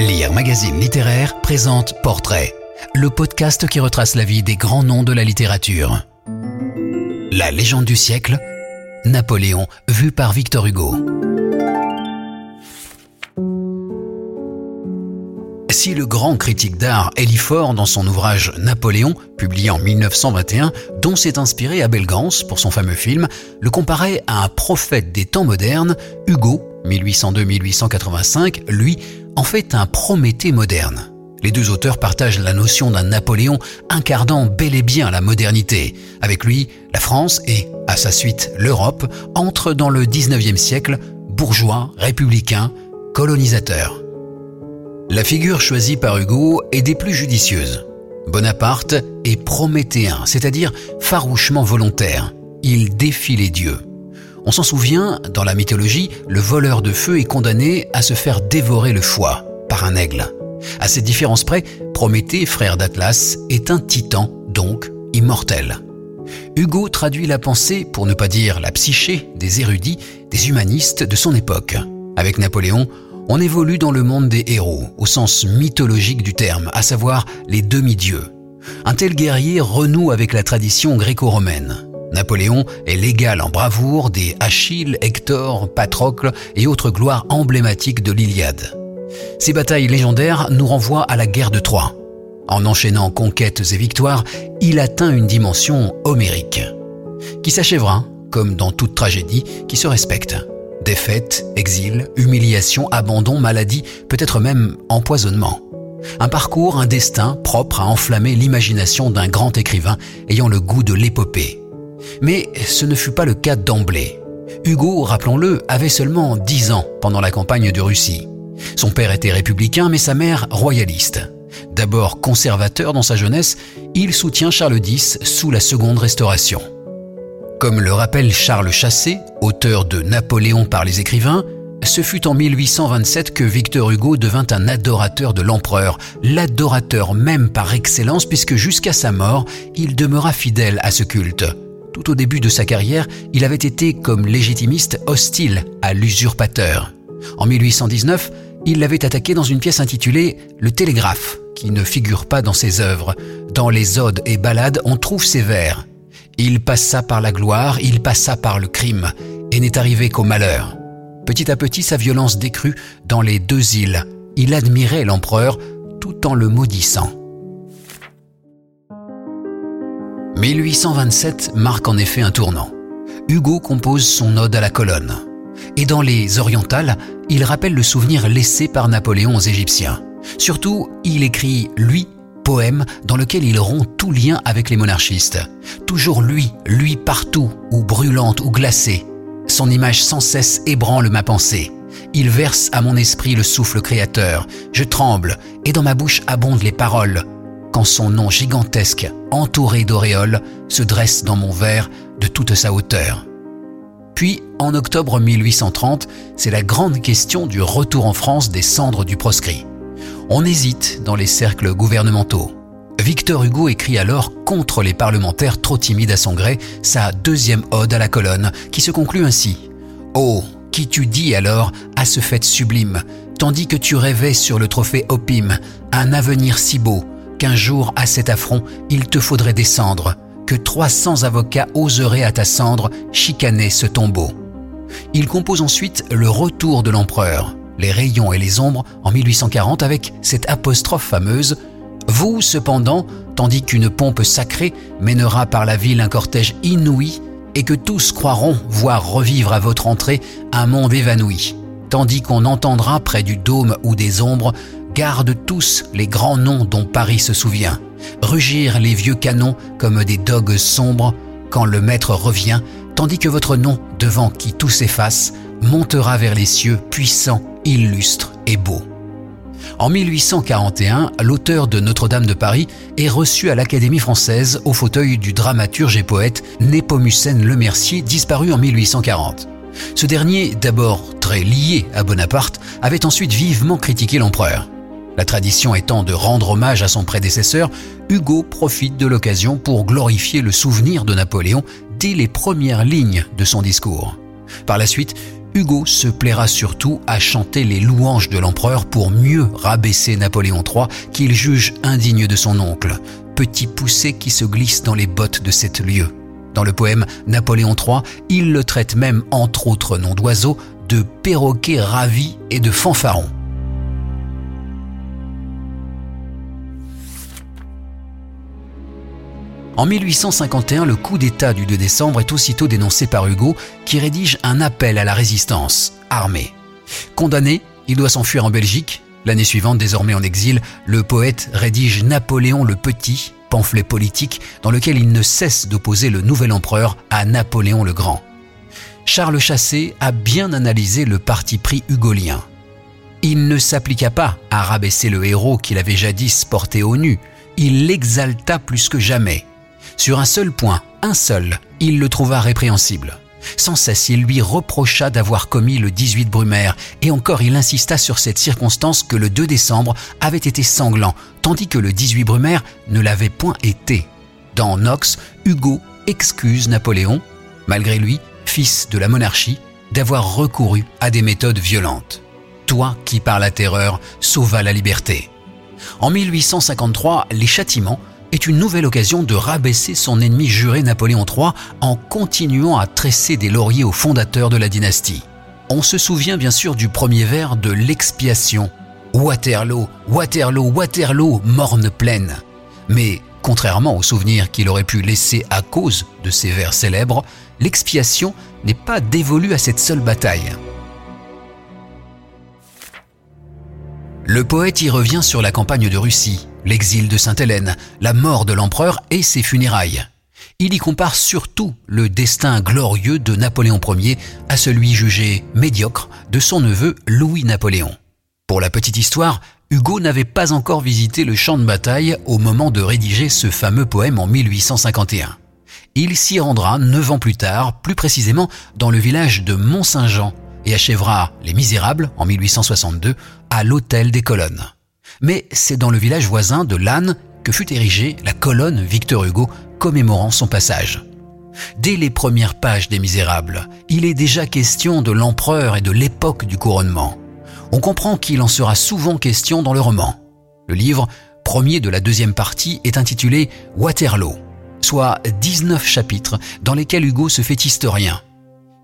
Lire Magazine Littéraire présente Portrait, le podcast qui retrace la vie des grands noms de la littérature. La légende du siècle, Napoléon, vu par Victor Hugo. Si le grand critique d'art Elie Faure, dans son ouvrage Napoléon, publié en 1921, dont s'est inspiré Abel Gance pour son fameux film, le comparait à un prophète des temps modernes, Hugo, 1802-1885, lui, en fait un Prométhée moderne. Les deux auteurs partagent la notion d'un Napoléon incarnant bel et bien la modernité. Avec lui, la France et, à sa suite, l'Europe, entrent dans le 19e siècle, bourgeois, républicain, colonisateur. La figure choisie par Hugo est des plus judicieuses. Bonaparte est prométhéen, c'est-à-dire farouchement volontaire. Il défie les dieux. On s'en souvient, dans la mythologie, le voleur de feu est condamné à se faire dévorer le foie par un aigle. À cette différence près, Prométhée, frère d'Atlas, est un titan, donc immortel. Hugo traduit la pensée, pour ne pas dire la psyché, des érudits, des humanistes de son époque. Avec Napoléon, on évolue dans le monde des héros, au sens mythologique du terme, à savoir les demi-dieux. Un tel guerrier renoue avec la tradition gréco-romaine. Napoléon est l'égal en bravoure des Achille, Hector, Patrocle et autres gloires emblématiques de l'Iliade. Ces batailles légendaires nous renvoient à la guerre de Troie. En enchaînant conquêtes et victoires, il atteint une dimension homérique, qui s'achèvera, comme dans toute tragédie, qui se respecte. Défaite, exil, humiliation, abandon, maladie, peut-être même empoisonnement. Un parcours, un destin propre à enflammer l'imagination d'un grand écrivain ayant le goût de l'épopée. Mais ce ne fut pas le cas d'emblée. Hugo, rappelons-le, avait seulement 10 ans pendant la campagne de Russie. Son père était républicain, mais sa mère royaliste. D'abord conservateur dans sa jeunesse, il soutient Charles X sous la Seconde Restauration. Comme le rappelle Charles Chassé, auteur de Napoléon par les écrivains, ce fut en 1827 que Victor Hugo devint un adorateur de l'empereur, l'adorateur même par excellence, puisque jusqu'à sa mort, il demeura fidèle à ce culte. Tout au début de sa carrière, il avait été, comme légitimiste, hostile à l'usurpateur. En 1819, il l'avait attaqué dans une pièce intitulée « Le Télégraphe », qui ne figure pas dans ses œuvres. Dans les odes et ballades, on trouve ces vers. « Il passa par la gloire, il passa par le crime, et n'est arrivé qu'au malheur. » Petit à petit, sa violence décrut dans les deux îles. Il admirait l'empereur tout en le maudissant. 1827 marque en effet un tournant. Hugo compose son ode à la colonne. Et dans les Orientales, il rappelle le souvenir laissé par Napoléon aux Égyptiens. Surtout, il écrit « Lui », poème dans lequel il rompt tout lien avec les monarchistes. Toujours lui, lui partout, ou brûlante ou glacée. Son image sans cesse ébranle ma pensée. Il verse à mon esprit le souffle créateur. Je tremble, et dans ma bouche abondent les paroles. Quand son nom gigantesque, entouré d'auréoles, se dresse dans mon verre de toute sa hauteur. Puis, en octobre 1830, c'est la grande question du retour en France des cendres du proscrit. On hésite dans les cercles gouvernementaux. Victor Hugo écrit alors contre les parlementaires trop timides à son gré sa deuxième ode à la colonne, qui se conclut ainsi. « Oh, qui tu dis alors à ce fait sublime, tandis que tu rêvais sur le trophée Oppime, un avenir si beau ?» qu'un jour, à cet affront, il te faudrait descendre, que 300 avocats oseraient à ta cendre chicaner ce tombeau. » Il compose ensuite Le Retour de l'Empereur, Les Rayons et les Ombres, en 1840, avec cette apostrophe fameuse « Vous, cependant, tandis qu'une pompe sacrée mènera par la ville un cortège inouï et que tous croiront voir revivre à votre entrée un monde évanoui, tandis qu'on entendra près du dôme ou des ombres garde tous les grands noms dont Paris se souvient. Rugir les vieux canons comme des dogues sombres quand le maître revient, tandis que votre nom, devant qui tout s'efface, montera vers les cieux, puissant, illustre et beau. » En 1841, l'auteur de Notre-Dame de Paris est reçu à l'Académie française au fauteuil du dramaturge et poète Népomucène Lemercier, disparu en 1840. Ce dernier, d'abord très lié à Bonaparte, avait ensuite vivement critiqué l'empereur. La tradition étant de rendre hommage à son prédécesseur, Hugo profite de l'occasion pour glorifier le souvenir de Napoléon dès les premières lignes de son discours. Par la suite, Hugo se plaira surtout à chanter les louanges de l'empereur pour mieux rabaisser Napoléon III, qu'il juge indigne de son oncle, petit poucet qui se glisse dans les bottes de cette lieue. Dans le poème Napoléon III, il le traite même, entre autres noms d'oiseaux, de perroquet ravi et de fanfaron. En 1851, le coup d'État du 2 décembre est aussitôt dénoncé par Hugo, qui rédige un appel à la résistance, armée. Condamné, il doit s'enfuir en Belgique. L'année suivante, désormais en exil, le poète rédige Napoléon le Petit, pamphlet politique dans lequel il ne cesse d'opposer le nouvel empereur à Napoléon le Grand. Charles Chassé a bien analysé le parti pris hugolien. Il ne s'appliqua pas à rabaisser le héros qu'il avait jadis porté aux nues. Il l'exalta plus que jamais. Sur un seul point, un seul, il le trouva répréhensible. Sans cesse, il lui reprocha d'avoir commis le 18 Brumaire, et encore il insista sur cette circonstance que le 2 décembre avait été sanglant, tandis que le 18 Brumaire ne l'avait point été. Dans Nox, Hugo excuse Napoléon, malgré lui, fils de la monarchie, d'avoir recouru à des méthodes violentes. « Toi qui par la terreur sauva la liberté ». En 1853, Les Châtiments est une nouvelle occasion de rabaisser son ennemi juré Napoléon III en continuant à tresser des lauriers aux fondateurs de la dynastie. On se souvient bien sûr du premier vers de l'expiation « Waterloo, Waterloo, Waterloo, morne pleine ». Mais contrairement aux souvenirs qu'il aurait pu laisser à cause de ces vers célèbres, l'expiation n'est pas dévolue à cette seule bataille. Le poète y revient sur la campagne de Russie, l'exil de Sainte-Hélène, la mort de l'empereur et ses funérailles. Il y compare surtout le destin glorieux de Napoléon Ier à celui jugé médiocre de son neveu Louis-Napoléon. Pour la petite histoire, Hugo n'avait pas encore visité le champ de bataille au moment de rédiger ce fameux poème en 1851. Il s'y rendra 9 ans plus tard, plus précisément dans le village de Mont-Saint-Jean, et achèvera « Les Misérables » en 1862 à l'Hôtel des Colonnes. Mais c'est dans le village voisin de Lannes que fut érigée la colonne Victor Hugo commémorant son passage. Dès les premières pages des Misérables, il est déjà question de l'empereur et de l'époque du couronnement. On comprend qu'il en sera souvent question dans le roman. Le livre, premier de la deuxième partie, est intitulé « Waterloo », soit 19 chapitres dans lesquels Hugo se fait historien.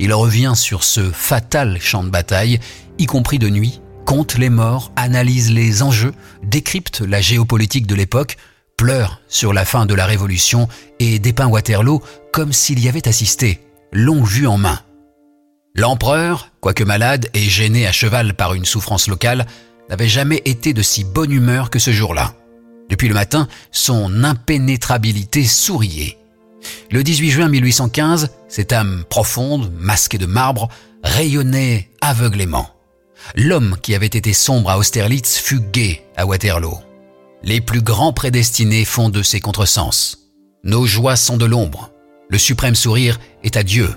Il revient sur ce fatal champ de bataille, y compris de nuit, compte les morts, analyse les enjeux, décrypte la géopolitique de l'époque, pleure sur la fin de la Révolution et dépeint Waterloo comme s'il y avait assisté, longue vue en main. L'empereur, quoique malade et gêné à cheval par une souffrance locale, n'avait jamais été de si bonne humeur que ce jour-là. Depuis le matin, son impénétrabilité souriait. Le 18 juin 1815, cette âme profonde, masquée de marbre, rayonnait aveuglément. L'homme qui avait été sombre à Austerlitz fut gai à Waterloo. Les plus grands prédestinés font de ces contresens. Nos joies sont de l'ombre. Le suprême sourire est à Dieu.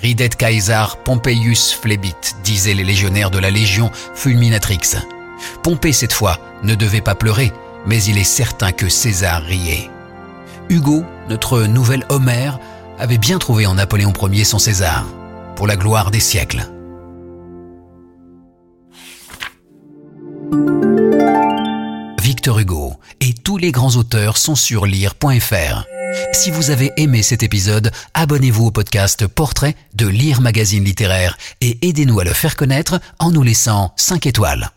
Ridet Caesar Pompeius Flebit, disaient les légionnaires de la Légion Fulminatrix. Pompée, cette fois, ne devait pas pleurer, mais il est certain que César riait. Hugo, notre nouvel Homère, avait bien trouvé en Napoléon Ier son César, pour la gloire des siècles. Victor Hugo et tous les grands auteurs sont sur lire.fr. Si vous avez aimé cet épisode, abonnez-vous au podcast Portrait de Lire Magazine Littéraire et aidez-nous à le faire connaître en nous laissant 5 étoiles.